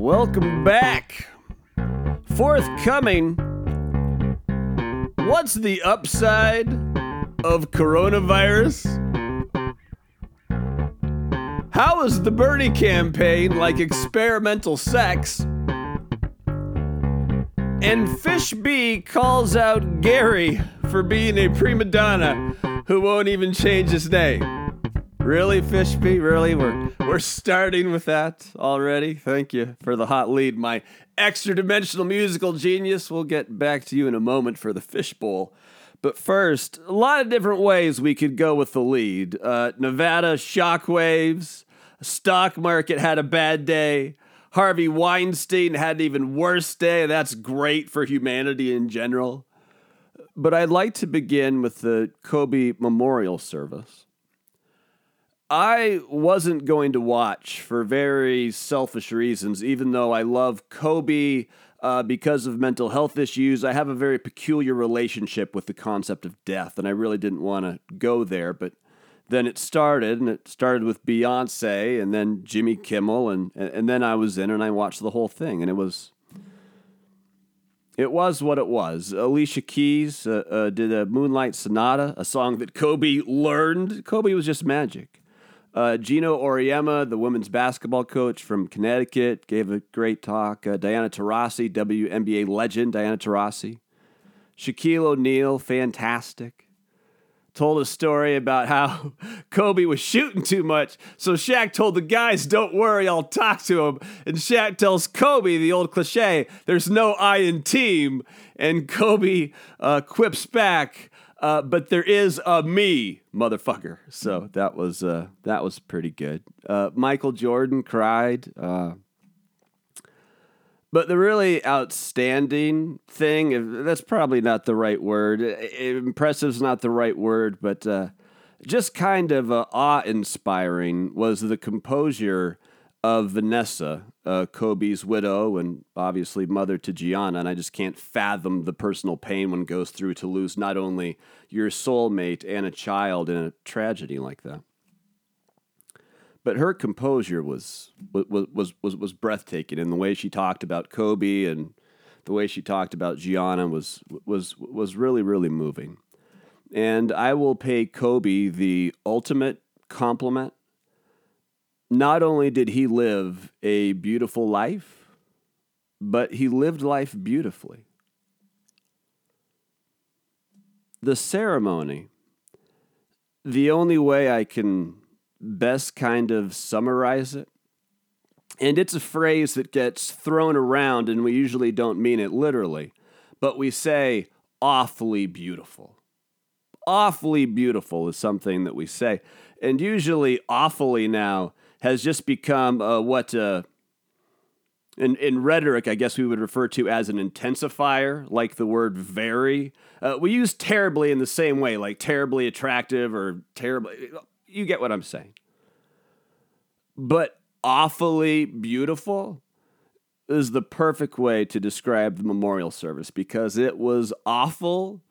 Welcome back. Forthcoming, what's the upside of coronavirus? How is the Bernie campaign like experimental sex? And Fishbee calls out Gary for being a prima donna who won't even change his name. Really, Fishbee? Really? We're starting with that already? Thank you for the hot lead, my extra-dimensional musical genius. We'll get back to you in a moment for the fishbowl. But first, a lot of different ways we could go with the lead. Nevada shockwaves. Stock market had a bad day. Harvey Weinstein had an even worse day. That's great for humanity in general. But I'd like to begin with the Kobe Memorial Service. I wasn't going to watch for very selfish reasons, even though I love Kobe because of mental health issues. I have a very peculiar relationship with the concept of death, and I really didn't want to go there, but then it started, and it started with Beyonce, and then Jimmy Kimmel, and then I was in, and I watched the whole thing, and it was what it was. Alicia Keys did a Moonlight Sonata, a song that Kobe learned. Kobe was just magic. Gino Auriemma, the women's basketball coach from Connecticut, gave a great talk. Diana Taurasi, WNBA legend Diana Taurasi. Shaquille O'Neal, fantastic. Told a story about how Kobe was shooting too much, so Shaq told the guys, don't worry, I'll talk to him. And Shaq tells Kobe, the old cliche, there's no I in team. And Kobe quips back, but there is a me, motherfucker. So that was pretty good. Michael Jordan cried. But the really outstanding thing, that's probably not the right word. Impressive is not the right word, but just kind of awe-inspiring was the composure of Vanessa, Kobe's widow and obviously mother to Gianna. And I just can't fathom the personal pain one goes through to lose not only your soulmate and a child in a tragedy like that. But her composure was breathtaking, and the way she talked about Kobe and the way she talked about Gianna was really, really moving. And I will pay Kobe the ultimate compliment. Not only did he live a beautiful life, but he lived life beautifully. The ceremony, the only way I can best kind of summarize it. And it's a phrase that gets thrown around, and we usually don't mean it literally, but we say awfully beautiful. Awfully beautiful is something that we say. And usually awfully now has just become in rhetoric, I guess we would refer to as an intensifier, like the word very. We use terribly in the same way, like terribly attractive or terribly. You get what I'm saying. But awfully beautiful is the perfect way to describe the memorial service, because it was awful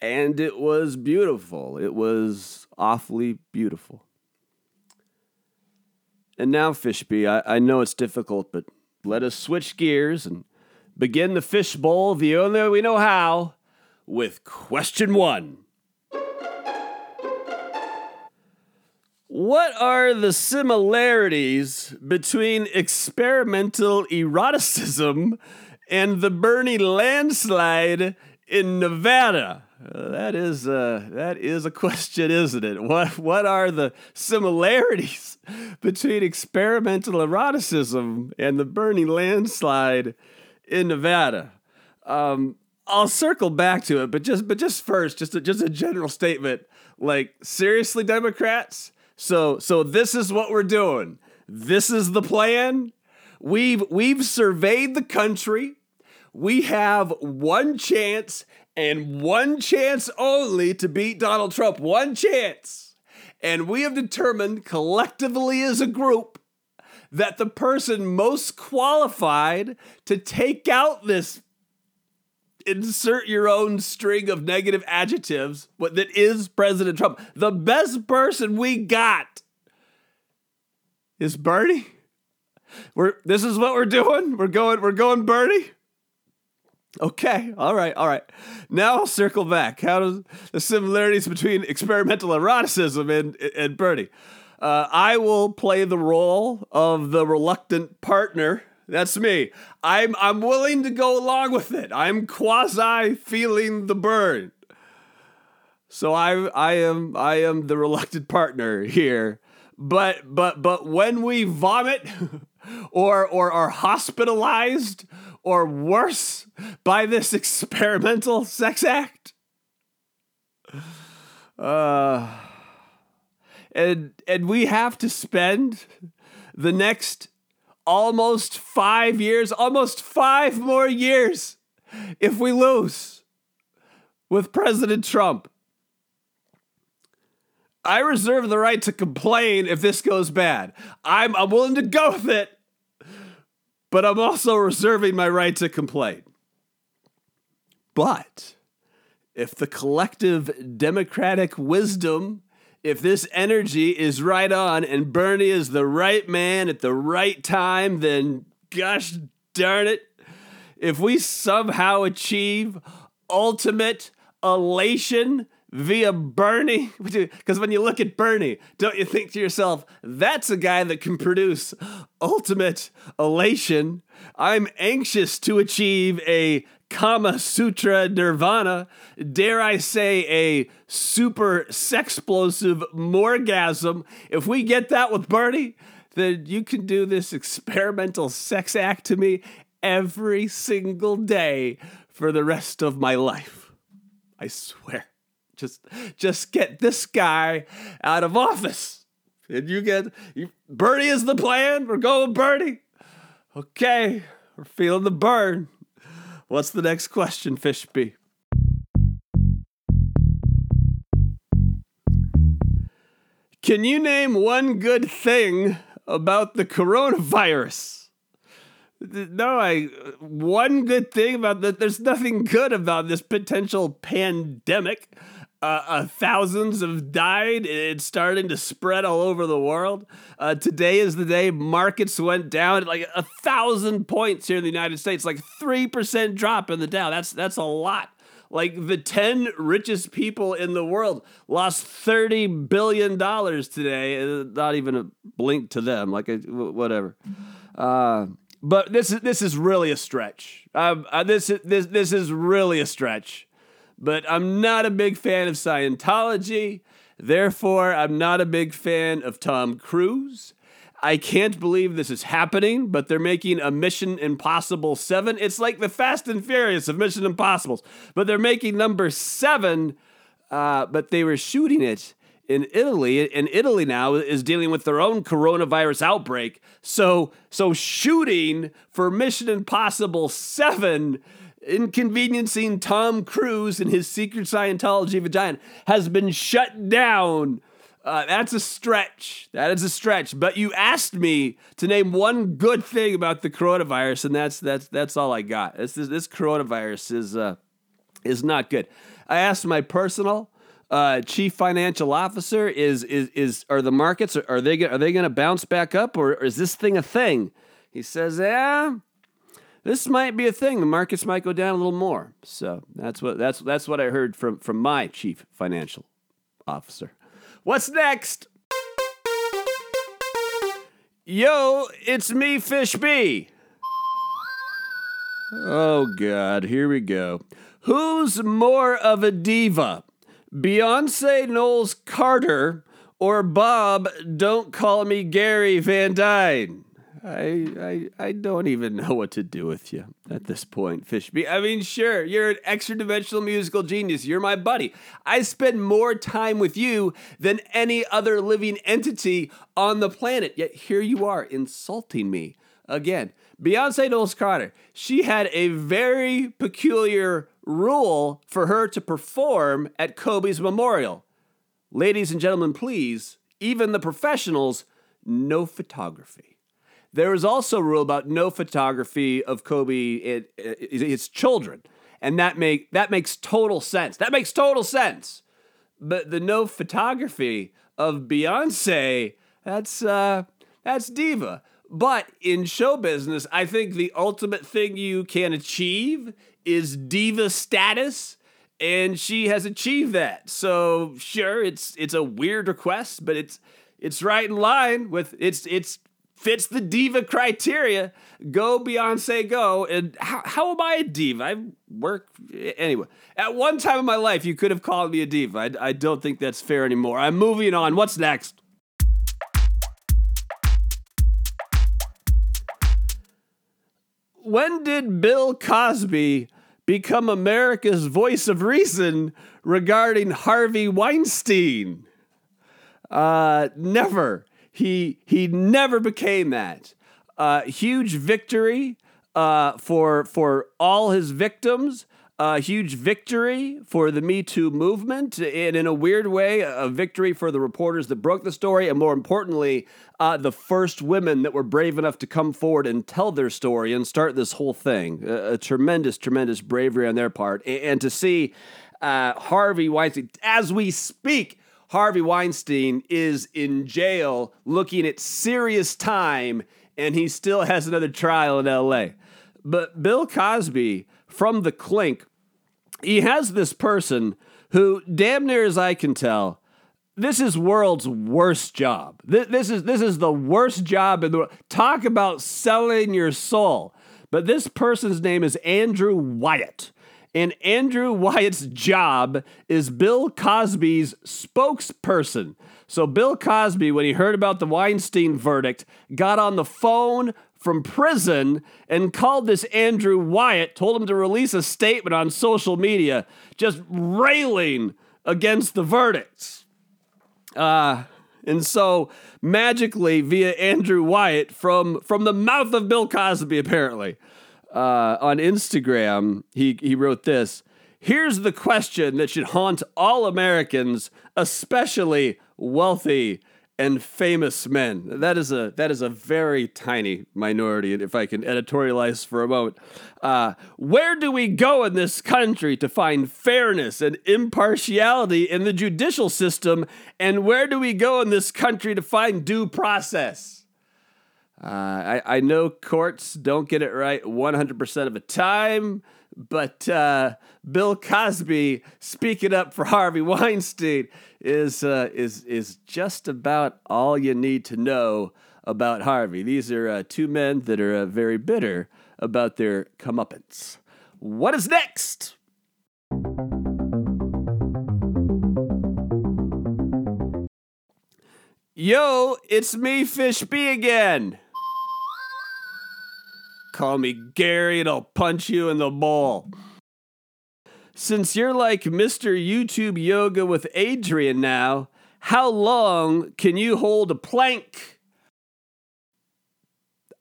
and it was beautiful. It was awfully beautiful. And now, Fishbee, I know it's difficult, but let us switch gears and begin the fishbowl the only way we know how with question one. What are the similarities between experimental eroticism and the Bernie landslide in Nevada? That is a question, isn't it? What are the similarities between experimental eroticism and the Bernie landslide in Nevada? I'll circle back to it, but first, just a general statement. Like, seriously, Democrats? So this is what we're doing. This is the plan. We've surveyed the country. We have one chance and one chance only to beat Donald Trump. One chance. And we have determined collectively as a group that the person most qualified to take out this, insert your own string of negative adjectives, what that is President Trump. The best person we got is Bernie. This is what we're doing. We're going birdie. Okay. All right. Now I'll circle back. How does the similarities between experimental eroticism and birdie? I will play the role of the reluctant partner. That's me. I'm willing to go along with it. I'm quasi feeling the burn. So I am the reluctant partner here. But when we vomit or are hospitalized or worse by this experimental sex act, and we have to spend the next almost five more years, if we lose, with President Trump. I reserve the right to complain if this goes bad. I'm willing to go with it, but I'm also reserving my right to complain. But if the collective democratic wisdom, if this energy is right on and Bernie is the right man at the right time, then gosh darn it, if we somehow achieve ultimate elation via Bernie, because when you look at Bernie, don't you think to yourself, that's a guy that can produce ultimate elation? I'm anxious to achieve a Kama Sutra Nirvana, dare I say a super sexplosive morgasm. If we get that with Bernie, then you can do this experimental sex act to me every single day for the rest of my life. I swear. Just get this guy out of office. And Bernie is the plan. We're going Bernie. Okay, we're feeling the burn. What's the next question, Fishby? Can you name one good thing about the coronavirus? One good thing about that. There's nothing good about this potential pandemic. Thousands have died. It's starting to spread all over the world. Today is the day markets went down at like 1,000 points here in the United States, like 3% drop in the Dow. That's a lot. Like the 10 richest people in the world lost $30 billion today. Not even a blink to them, whatever. But this is really a stretch. This is really a stretch. But I'm not a big fan of Scientology. Therefore, I'm not a big fan of Tom Cruise. I can't believe this is happening, but they're making a Mission Impossible 7. It's like the Fast and Furious of Mission Impossibles. But they're making number 7, but they were shooting it in Italy. And Italy now is dealing with their own coronavirus outbreak. So shooting for Mission Impossible 7, inconveniencing Tom Cruise and his secret Scientology vagina, has been shut down. That's a stretch. That is a stretch. But you asked me to name one good thing about the coronavirus, and that's all I got. This coronavirus is not good. I asked my personal chief financial officer: Are the markets are they going to bounce back up, or is this thing a thing? He says, yeah. This might be a thing. The markets might go down a little more. So that's what I heard from my chief financial officer. What's next? Yo, it's me, Fishbee. Oh God, here we go. Who's more of a diva, Beyonce Knowles Carter or Bob? Don't call me Gary Van Dyne. I don't even know what to do with you at this point, Fishby. I mean, sure, you're an extra-dimensional musical genius. You're my buddy. I spend more time with you than any other living entity on the planet. Yet here you are insulting me again. Beyonce Knowles Carter, she had a very peculiar rule for her to perform at Kobe's memorial. Ladies and gentlemen, please, even the professionals, no photography. There is also a rule about no photography of Kobe and his children, and that makes total sense. That makes total sense. But the no photography of Beyonce, that's diva. But in show business, I think the ultimate thing you can achieve is diva status, and she has achieved that. So sure, it's a weird request, but it's right in line with it's fits the diva criteria. Go Beyonce, go. And how am I a diva? I work anyway. At one time in my life, you could have called me a diva. I don't think that's fair anymore. I'm moving on. What's next? When did Bill Cosby become America's voice of reason regarding Harvey Weinstein? Never. He never became that. Huge victory for all his victims. Huge victory for the Me Too movement, and in a weird way, a victory for the reporters that broke the story, and more importantly, the first women that were brave enough to come forward and tell their story and start this whole thing. A tremendous, tremendous bravery on their part. And to see Harvey Weinstein, as we speak, Harvey Weinstein is in jail looking at serious time, and he still has another trial in L.A. But Bill Cosby, from the clink, he has this person who, damn near as I can tell, this is world's worst job. This is the worst job in the world. Talk about selling your soul. But this person's name is Andrew Wyatt. And Andrew Wyatt's job is Bill Cosby's spokesperson. So Bill Cosby, when he heard about the Weinstein verdict, got on the phone from prison and called this Andrew Wyatt, told him to release a statement on social media, just railing against the verdicts. And so magically, via Andrew Wyatt, from the mouth of Bill Cosby, apparently, on Instagram, he wrote this: "Here's the question that should haunt all Americans, especially wealthy and famous men." That is a very tiny minority, if I can editorialize for a moment. Where do we go in this country to find fairness and impartiality in the judicial system? And where do we go in this country to find due process? I know courts don't get it right 100% of the time, but Bill Cosby speaking up for Harvey Weinstein is just about all you need to know about Harvey. These are two men that are very bitter about their comeuppance. What is next? Yo, it's me, Fishbee, again. Call me Gary and I'll punch you in the ball. Since you're like Mr. YouTube Yoga with Adrian now, how long can you hold a plank?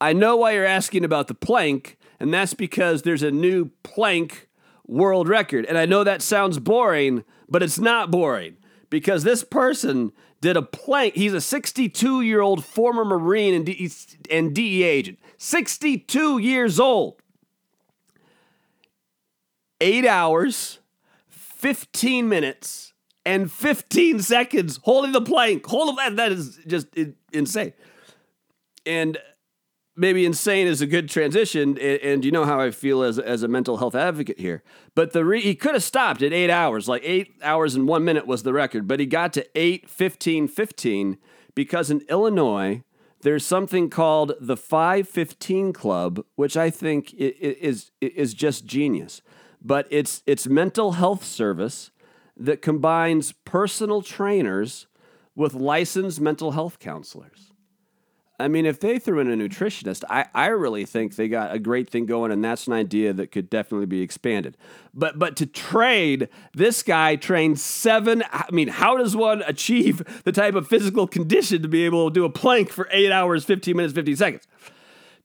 I know why you're asking about the plank, and that's because there's a new plank world record. And I know that sounds boring, but it's not boring, because this person did a plank. He's a 62-year-old former Marine and DEA agent. 62 years old. 8 hours, 15 minutes, and 15 seconds holding the plank. That is just insane. And maybe insane is a good transition, and you know how I feel as a mental health advocate here. But he could have stopped at 8 hours. Like 8 hours and 1 minute was the record, but he got to 8:15:15 because in Illinois, there's something called the 5:15 Club, which I think is just genius. But it's mental health service that combines personal trainers with licensed mental health counselors. I mean, if they threw in a nutritionist, I really think they got a great thing going, and that's an idea that could definitely be expanded. But to train, this guy trained how does one achieve the type of physical condition to be able to do a plank for 8 hours, 15 minutes, 50 seconds?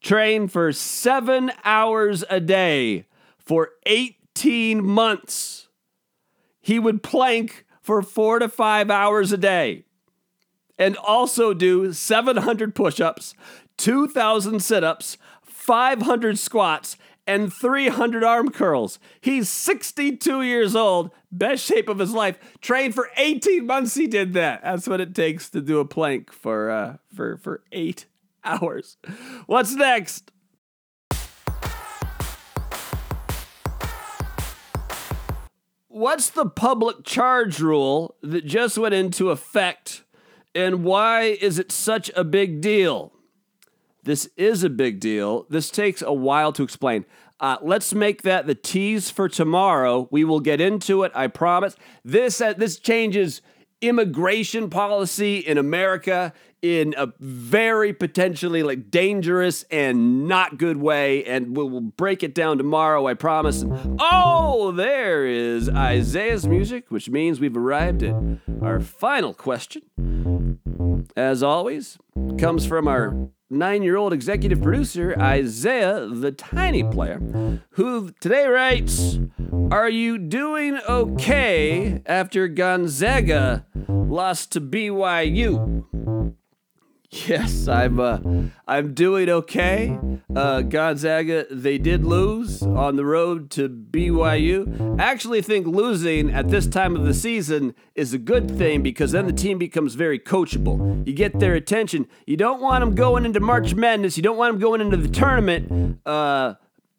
Train for 7 hours a day for 18 months. He would plank for 4 to 5 hours a day, and also do 700 push-ups, 2,000 sit-ups, 500 squats, and 300 arm curls. He's 62 years old, best shape of his life. Trained for 18 months, he did that. That's what it takes to do a plank for 8 hours. What's next? What's the public charge rule that just went into effect, and why is it such a big deal? This is a big deal. This takes a while to explain. Let's make that the tease for tomorrow. We will get into it, I promise. This changes immigration policy in America in a very potentially dangerous and not good way, and we'll break it down tomorrow, I promise. Oh, there is Isaiah's music, which means we've arrived at our final question. As always, comes from our 9-year-old executive producer, Isaiah the Tiny Player, who today writes, "Are you doing okay after Gonzaga lost to BYU?" Yes, I'm doing okay. Gonzaga, they did lose on the road to BYU. I actually think losing at this time of the season is a good thing, because then the team becomes very coachable. You get their attention. You don't want them going into March Madness. You don't want them going into the tournament.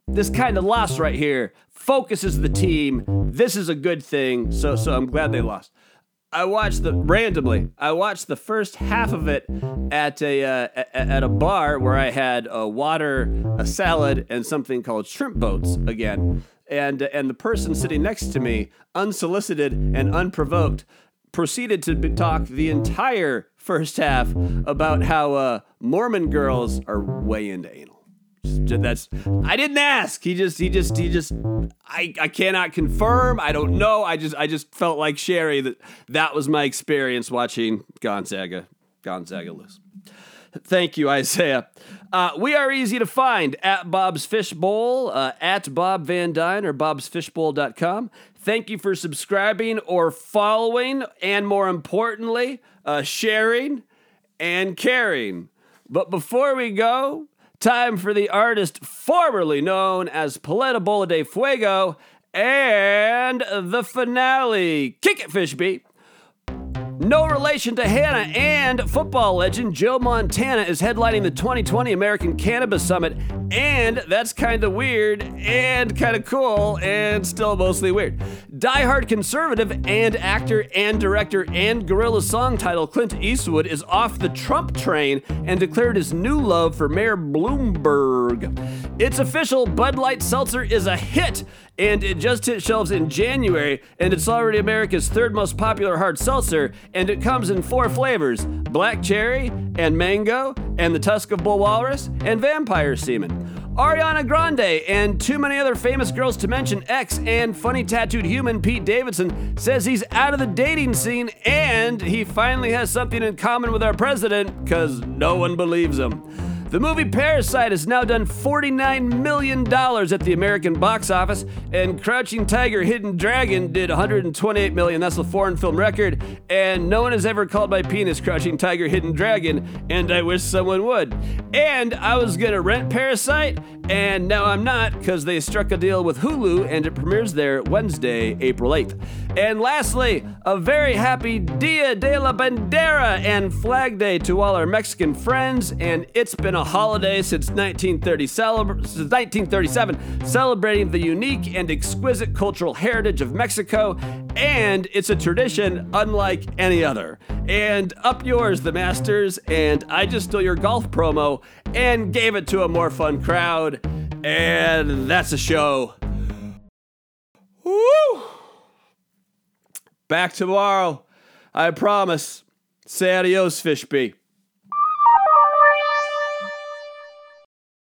This kind of loss right here focuses the team. This is a good thing, so I'm glad they lost. I watched the first half of it at a bar where I had a water, a salad, and something called shrimp boats again. And the person sitting next to me, unsolicited and unprovoked, proceeded to talk the entire first half about how Mormon girls are way into anal. I didn't ask. He just. I cannot confirm. I don't know. I just felt like Sherry that was my experience watching Gonzaga lose. Thank you, Isaiah. We are easy to find at Bob's Fishbowl, at Bob Van Dyne, or bobsfishbowl.com. Thank you for subscribing or following, and more importantly, sharing and caring. But before we go, time for the artist formerly known as Paleta de Fuego and the finale. Kick it, Fishby. No relation to Hannah, and football legend Joe Montana is headlining the 2020 American Cannabis Summit, and that's kind of weird and kind of cool and still mostly weird. Diehard conservative and actor and director and guerrilla song title Clint Eastwood is off the Trump train and declared his new love for Mayor Bloomberg. It's official, Bud Light Seltzer is a hit, and it just hit shelves in January, and it's already America's third most popular hard seltzer, and it comes in 4 flavors: black cherry and mango and the tusk of bull walrus and vampire semen. Ariana Grande and too many other famous girls to mention, ex and funny tattooed human Pete Davidson says he's out of the dating scene, and he finally has something in common with our president, because no one believes him. The movie Parasite has now done $49 million at the American box office, and Crouching Tiger, Hidden Dragon did $128 million. That's a foreign film record, and no one has ever called my penis Crouching Tiger, Hidden Dragon, and I wish someone would. And I was gonna rent Parasite, and now I'm not, because they struck a deal with Hulu, and it premieres there Wednesday, April 8th. And lastly, a very happy Dia de la Bandera and Flag Day to all our Mexican friends, and it's been a holiday since 1937, celebrating the unique and exquisite cultural heritage of Mexico, and it's a tradition unlike any other. And up yours, the Masters, and I just stole your golf promo and gave it to a more fun crowd, and that's a show. Woo! Back tomorrow, I promise. Say adios, Fishbee.